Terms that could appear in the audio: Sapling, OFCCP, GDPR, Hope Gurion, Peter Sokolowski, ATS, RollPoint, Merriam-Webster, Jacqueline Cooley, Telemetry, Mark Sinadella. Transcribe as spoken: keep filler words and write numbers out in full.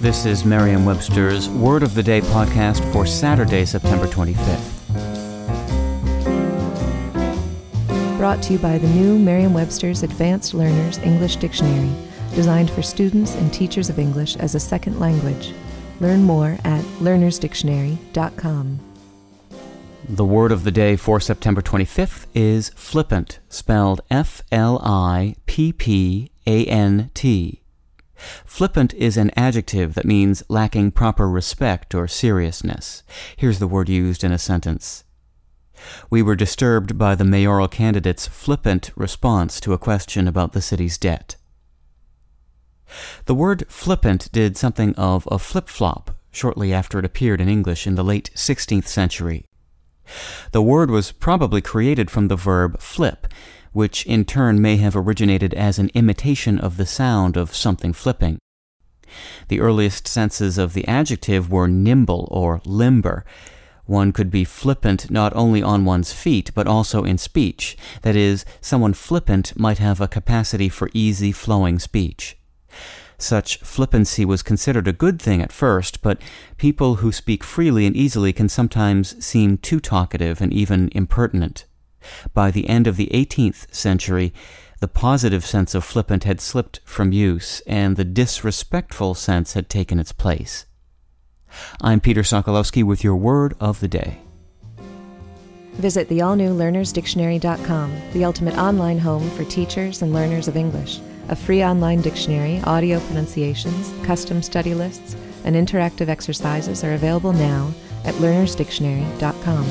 This is Merriam-Webster's Word of the Day podcast for Saturday, September twenty-fifth. Brought to you by the new Merriam-Webster's Advanced Learners English Dictionary, designed for students and teachers of English as a second language. Learn more at learners dictionary dot com. The word of the day for September twenty-fifth is flippant, spelled F L I P P A N T. Flippant is an adjective that means lacking proper respect or seriousness. Here's the word used in a sentence. We were disturbed by the mayoral candidate's flippant response to a question about the city's debt. The word flippant did something of a flip-flop shortly after it appeared in English in the late sixteenth century. The word was probably created from the verb flip, which in turn may have originated as an imitation of the sound of something flipping. The earliest senses of the adjective were nimble or limber. One could be flippant not only on one's feet, but also in speech. That is, someone flippant might have a capacity for easy, flowing speech. Such flippancy was considered a good thing at first, but people who speak freely and easily can sometimes seem too talkative and even impertinent. By the end of the eighteenth century, the positive sense of flippant had slipped from use, and the disrespectful sense had taken its place. I'm Peter Sokolowski with your Word of the Day. Visit the all-new learners dictionary dot com, the ultimate online home for teachers and learners of English. A free online dictionary, audio pronunciations, custom study lists, and interactive exercises are available now at learners dictionary dot com.